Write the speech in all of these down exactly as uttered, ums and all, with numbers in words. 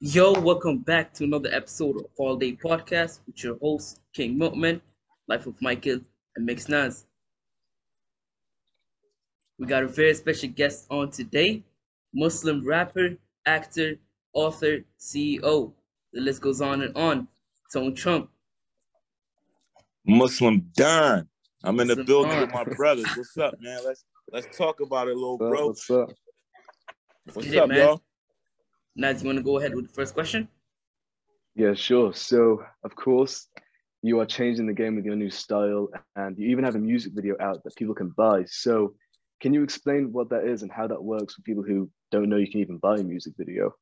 Yo, welcome back to another episode of All Day Podcast with your host, King Mokman, Life of Michael, and Mix Nas. We got a very special guest on today, Muslim rapper, actor, author, C E O. The list goes on and on. Tone Trump. Muslim Don. I'm in Muslim the building Don. With my brothers. What's up, man? Let's let's talk about it, little bro. What's up? What's up, y'all? Naz, you want to go ahead with the first question? Yeah, sure. So, of course, you are changing the game with your new style, and you even have a music video out that people can buy. So, can you explain what that is and how that works for people who don't know you can even buy a music video?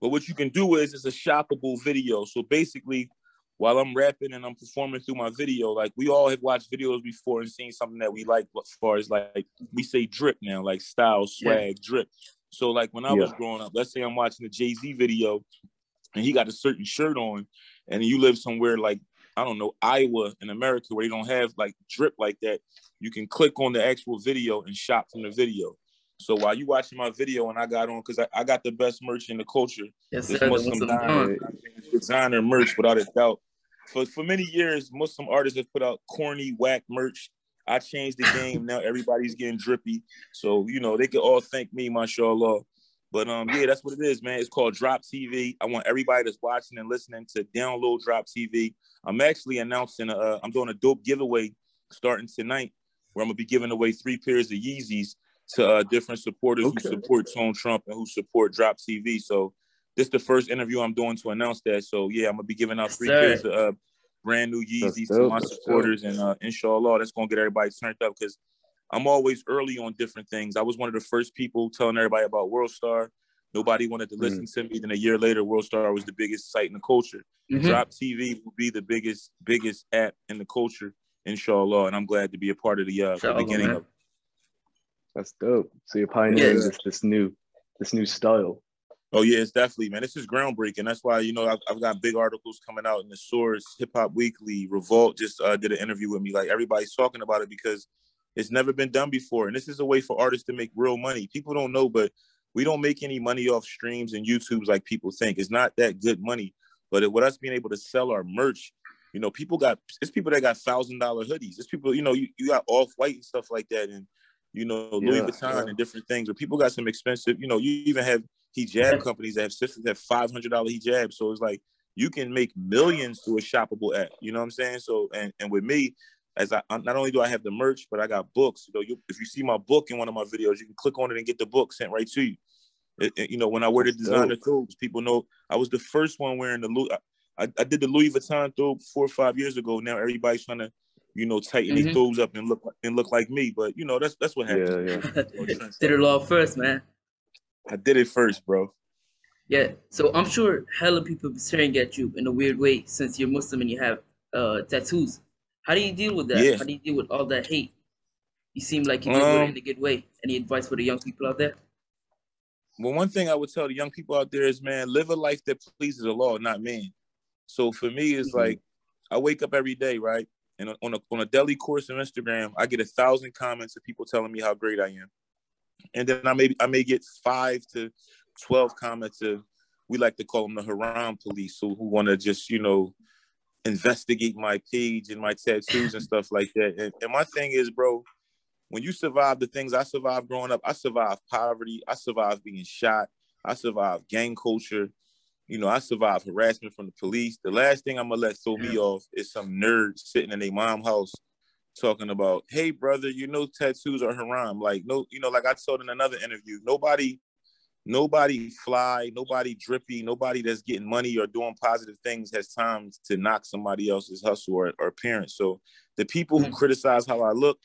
Well, what you can do is it's a shoppable video. So, basically, while I'm rapping and I'm performing through my video, like, we all have watched videos before and seen something that we like as far as, like, we say drip now, like style, swag, yeah. drip. So, like, when I yeah. was growing up, let's say I'm watching a Jay-Z video and he got a certain shirt on and you live somewhere like, I don't know, Iowa in America where they don't have, like, drip like that, you can click on the actual video and shop from the video. So while you watching my video and I got on, because I, I got the best merch in the culture. Yes, sir. Muslim designer, designer merch, without a doubt. For, for many years, Muslim artists have put out corny, whack merch. I changed the game. Now everybody's getting drippy. So, you know, they could all thank me, mashallah. But, um, yeah, that's what it is, man. It's called Drop T V. I want everybody that's watching and listening to download Drop T V. I'm actually announcing, uh, I'm doing a dope giveaway starting tonight where I'm going to be giving away three pairs of Yeezys to uh, different supporters okay. who support Tone Trump and who support Drop T V. So this is the first interview I'm doing to announce that. So, yeah, I'm going to be giving out three Sir. pairs of uh, brand new Yeezys to my supporters, and uh, inshallah, that's gonna get everybody turned up because I'm always early on different things. I was one of the first people telling everybody about Worldstar. Nobody wanted to listen mm-hmm. to me. Then a year later, Worldstar was the biggest site in the culture. Mm-hmm. Drop T V will be the biggest, biggest app in the culture, inshallah. And I'm glad to be a part of the, uh, the beginning man. of it. That's dope. So you're pioneering yeah. this, this new, this new style. Oh, yeah, it's definitely, man. This is groundbreaking. That's why, you know, I've, I've got big articles coming out in the Source, Hip Hop Weekly, Revolt just uh, did an interview with me. Like, everybody's talking about it because it's never been done before. And this is a way for artists to make real money. People don't know, but we don't make any money off streams and YouTubes like people think. It's not that good money. But with us being able to sell our merch, you know, people got, it's people that got one thousand dollar hoodies. It's people, you know, you, you got Off-White and stuff like that. And, you know, Louis yeah, Vuitton yeah. and different things. But people got some expensive, you know, you even have hijab companies that have sisters that have five hundred dollar hijab. So it's like, you can make millions through a shoppable app. You know what I'm saying? So, and, and with me, as I, not only do I have the merch, but I got books. You know, you, if you see my book in one of my videos, you can click on it and get the book sent right to you. It, it, you know, when I wear the designer clothes, people know I was the first one wearing the Louis. I, I did the Louis Vuitton thobe four or five years ago. Now everybody's trying to, you know, tighten mm-hmm. their thobes up and look, and look like me. But, you know, that's, that's what happened. Yeah, yeah. You know, did it all first, man. I did it first, bro. Yeah, so I'm sure hella people be staring at you in a weird way since you're Muslim and you have uh, tattoos. How do you deal with that? Yeah. How do you deal with all that hate? You seem like you do um, it in a good way. Any advice for the young people out there? Well, one thing I would tell the young people out there is, man, live a life that pleases the law, not man. So for me, it's mm-hmm. like I wake up every day, right? And on a, on a daily course on Instagram, I get a thousand comments of people telling me how great I am. And then I may I may get five to twelve comments of, we like to call them the Haram police, who, who want to just, you know, investigate my page and my tattoos and stuff like that. And, and my thing is, bro, when you survive the things I survived growing up, I survived poverty, I survived being shot, I survived gang culture, you know, I survived harassment from the police. The last thing I'm going to let throw me off is some nerd sitting in their mom's house talking about, hey, brother, you know, tattoos are haram. Like, no, you know, like I told in another interview, nobody, nobody fly, nobody drippy, nobody that's getting money or doing positive things has time to knock somebody else's hustle or, or appearance. So the people who criticize how I look,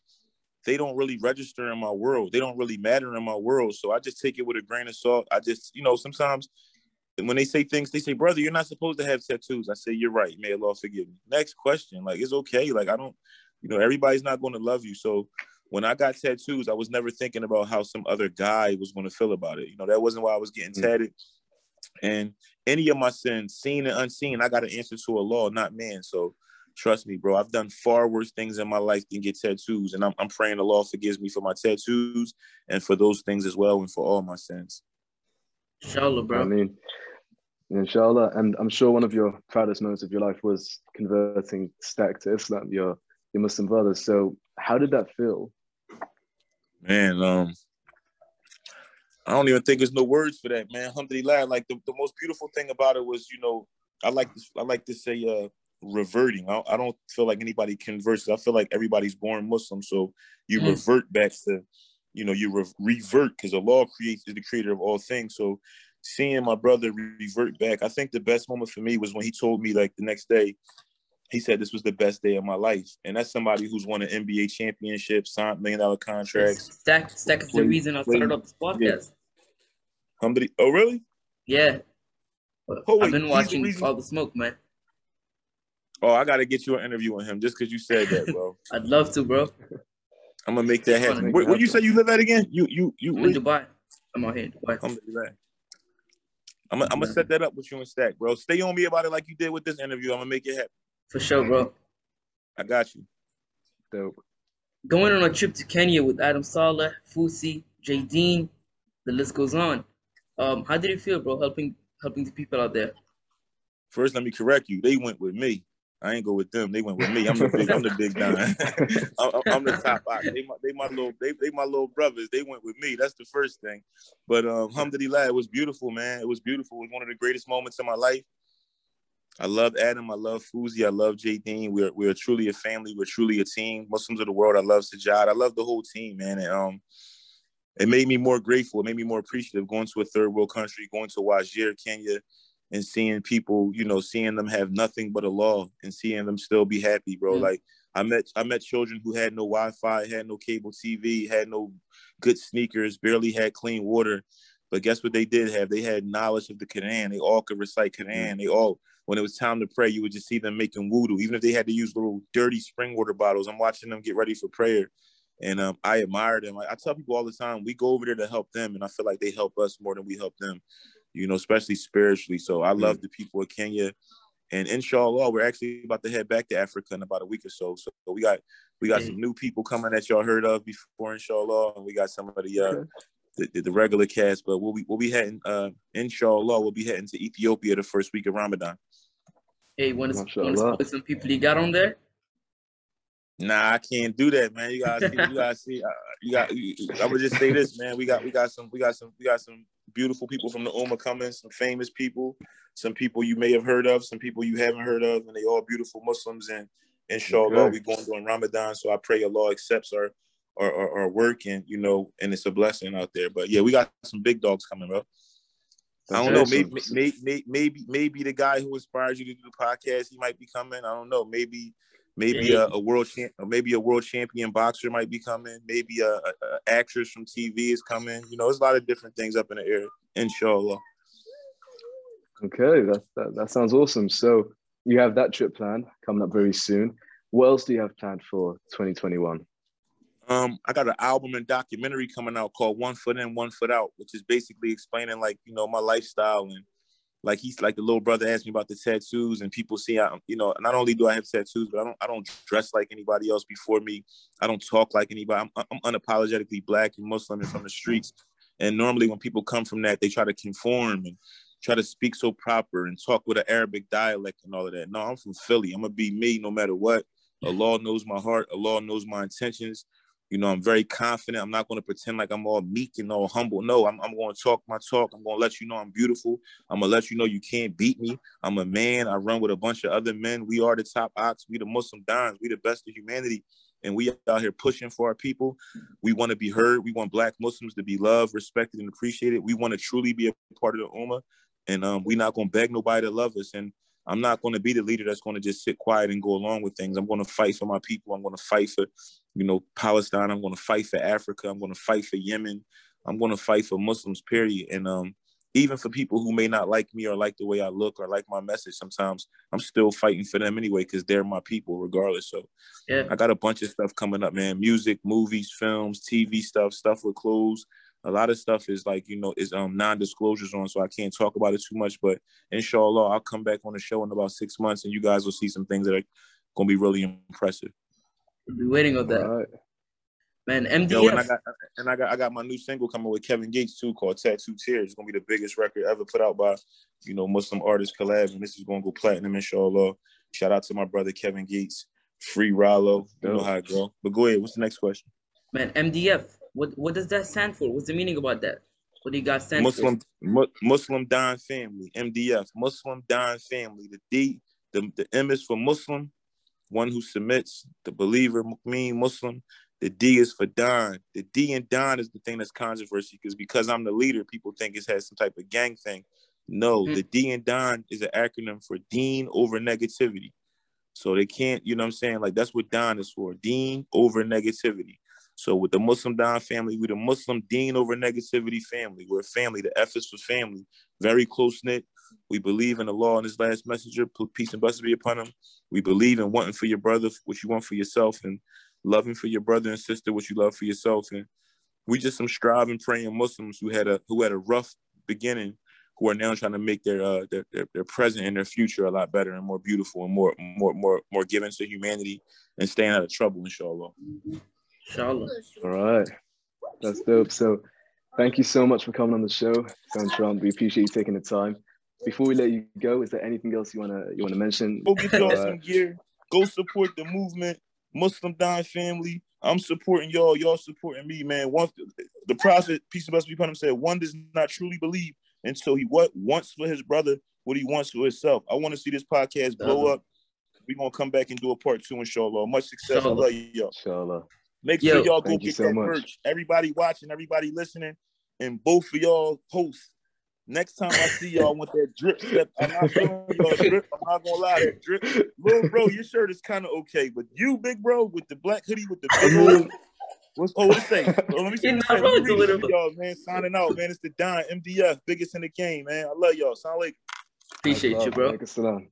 they don't really register in my world. They don't really matter in my world. So I just take it with a grain of salt. I just, you know, sometimes when they say things, they say, brother, you're not supposed to have tattoos. I say, you're right. May Allah forgive me. Next question. Like, it's okay. Like, I don't, you know, everybody's not going to love you. So when I got tattoos, I was never thinking about how some other guy was going to feel about it. You know, that wasn't why I was getting mm-hmm. tatted. And any of my sins, seen and unseen, I got an answer to Allah, not man. So trust me, bro, I've done far worse things in my life than get tattoos. And I'm, I'm praying Allah forgives me for my tattoos and for those things as well and for all my sins. Inshallah, bro. I mean, Inshallah. And I'm sure one of your proudest moments of your life was converting stack to Islam, your your Muslim brothers. So how did that feel? Man, um, I don't even think there's no words for that, man. Alhamdulillah, like the, the most beautiful thing about it was, you know, I like to, I like to say uh, reverting. I, I don't feel like anybody converts. I feel like everybody's born Muslim. So you mm. revert back to, you know, you re revert because Allah creates, is the creator of all things. So seeing my brother revert back, I think the best moment for me was when he told me, like, the next day, he said this was the best day of my life. And that's somebody who's won an N B A championship, signed million dollar contracts. Stack, Stack is the reason I started up this podcast. Yeah. Oh, really? Yeah. Oh, wait, I've been watching the All the Smoke, man. Oh, I got to get you an interview on him just because you said that, bro. I'd love to, bro. I'm going to make that happen. Where, where you say you live at again? You, you, you, I'm in Dubai. I'm out here in Dubai. I'm in Dubai. I'm gonna set that up with you and Stack, bro. Stay on me about it like you did with this interview. I'm gonna make it happen. For sure, bro. I got you. Dope. Going on a trip to Kenya with Adam Salah, Fousey, Jadeen, the list goes on. Um, how did it feel, bro, helping helping the people out there? First, let me correct you. They went with me. I ain't go with them. They went with me. I'm the big, I'm the big guy. I'm, I'm the top guy. They my, they my little, they, they my little brothers. They went with me. That's the first thing. But um, alhamdulillah, it was beautiful, man. It was beautiful. It was one of the greatest moments in my life. I love Adam. I love Fousey. I love Jadeen. We're we're truly a family. We're truly a team. Muslims of the world. I love Sajjad. I love the whole team, man. And um, it made me more grateful. It made me more appreciative. Going to a third world country, going to Wajir, Kenya, and seeing people, you know, seeing them have nothing but Allah and seeing them still be happy, bro. Mm-hmm. Like I met I met children who had no Wi-Fi, had no cable T V, had no good sneakers, barely had clean water. But guess what they did have? They had knowledge of the Quran. They all could recite Quran. Mm-hmm. They all, when it was time to pray, you would just see them making wudu. Even if they had to use little dirty spring water bottles, I'm watching them get ready for prayer. And um, I admire them. I, I tell people all the time, we go over there to help them. And I feel like they help us more than we help them, you know, especially spiritually. So I love the people of Kenya, and inshallah, we're actually about to head back to Africa in about a week or so. So we got, we got some new people coming that y'all heard of before, inshallah. And we got some of the, uh, the, the regular cast, but we'll be, we'll be heading, uh, inshallah, we'll be heading to Ethiopia the first week of Ramadan. Hey, want to support some people you got on there? Nah, I can't do that, man. You gotta see, you gotta see, uh, you got, I would just say this, man. We got, we got some, we got some, we got some beautiful people from the Ummah coming, some famous people, some people you may have heard of, some people you haven't heard of, and they all beautiful Muslims. And inshallah, okay, we're going during Ramadan, so I pray Allah accepts our, our, our, our work, and you know, and it's a blessing out there. But yeah, we got some big dogs coming, bro. I don't know. Maybe, maybe, maybe, maybe the guy who inspired you to do the podcast, he might be coming. I don't know. Maybe. Maybe a, a world champ, maybe a world champion boxer might be coming. Maybe a, a, a actress from T V is coming. You know, there's a lot of different things up in the air. Inshallah. Okay, that's, that that sounds awesome. So you have that trip planned coming up very soon. What else do you have planned for twenty twenty-one? Um, I got an album and documentary coming out called One Foot In, One Foot Out, which is basically explaining, like, you know, my lifestyle. And like he's like the little brother asked me about the tattoos, and people see I, you know, not only do I have tattoos, but I don't I don't dress like anybody else before me. I don't talk like anybody. I'm, I'm unapologetically Black and Muslim and from the streets. And normally when people come from that, they try to conform and try to speak so proper and talk with an Arabic dialect and all of that. No, I'm from Philly. I'm gonna be me no matter what. Allah knows my heart. Allah knows my intentions. You know, I'm very confident. I'm not going to pretend like I'm all meek and all humble. No, I'm, I'm going to talk my talk. I'm going to let you know I'm beautiful. I'm going to let you know you can't beat me. I'm a man. I run with a bunch of other men. We are the top ox. We the Muslim Dons. We the best of humanity. And we out here pushing for our people. We want to be heard. We want Black Muslims to be loved, respected, and appreciated. We want to truly be a part of the Ummah. And um, we're not going to beg nobody to love us. And I'm not going to be the leader that's going to just sit quiet and go along with things. I'm going to fight for my people. I'm going to fight for, you know, Palestine. I'm going to fight for Africa. I'm going to fight for Yemen. I'm going to fight for Muslims, period. And um, even for people who may not like me or like the way I look or like my message, sometimes I'm still fighting for them anyway because they're my people regardless. So yeah. I got a bunch of stuff coming up, man. Music, movies, films, T V stuff, stuff with clothes. A lot of stuff is like, you know, is um, non-disclosures on, so I can't talk about it too much. But inshallah, I'll come back on the show in about six months, and you guys will see some things that are going to be really impressive. We'll be waiting on that. Right. Man, M D F. Yo, and I got and I got I got my new single coming with Kevin Gates too, called Tattoo Tears. It's gonna be the biggest record ever put out by, you know, Muslim artists collab, and this is gonna go platinum, inshallah. Shout out to my brother Kevin Gates, Free Rollo. You know how it go. But go ahead. What's the next question? Man, M D F. What what does that stand for? What's the meaning about that? What do you got stand Muslim, for? Mu- Muslim Don family. M D F. Muslim Don family. The D. The the M is for Muslim, one who submits. The believer, Mokman, Muslim. The D is for Don. The D in Don is the thing that's controversy because because I'm the leader, people think it's has some type of gang thing. No, mm-hmm. The D in Don is an acronym for Deen over negativity. So they can't, you know what I'm saying? Like, that's what Don is for, Deen over negativity. So with the Muslim Don family, we're the Muslim Deen over negativity family. We're a family. The F is for family. Very close-knit. We believe in the law and his last messenger. Peace and blessings be upon him. We believe in wanting for your brother what you want for yourself and loving for your brother and sister what you love for yourself. And we just some striving, praying Muslims who had a who had a rough beginning, who are now trying to make their uh their, their, their present and their future a lot better and more beautiful and more more more more given to humanity and staying out of trouble, inshallah. Inshallah. All right. That's dope. So thank you so much for coming on the show, Tone Trump. We appreciate you taking the time. Before we let you go, is there anything else you wanna you wanna mention? Go get y'all some gear. Go support the movement, Muslim Don family. I'm supporting y'all. Y'all supporting me, man. Once the Prophet, peace and blessings be upon him, said, "One does not truly believe until he what wants for his brother what he wants for himself." I want to see this podcast blow up. We're gonna come back and do a part two, inshallah. Much success. Inshallah. I love you, y'all. Inshallah. Make sure Yo, y'all go get so that much. merch. Everybody watching, everybody listening, and both of y'all hosts. Next time I see y'all, I want that drip step. I'm not showing y'all drip. I'm not gonna lie, that drip. Little bro, your shirt is kind of okay, but you, big bro, with the black hoodie, with the big hood. What's oh, what's say? Well, let me see. Y'all, man, signing out, man. It's the Don M D F, biggest in the game, man. I love y'all. Sound like appreciate you, bro.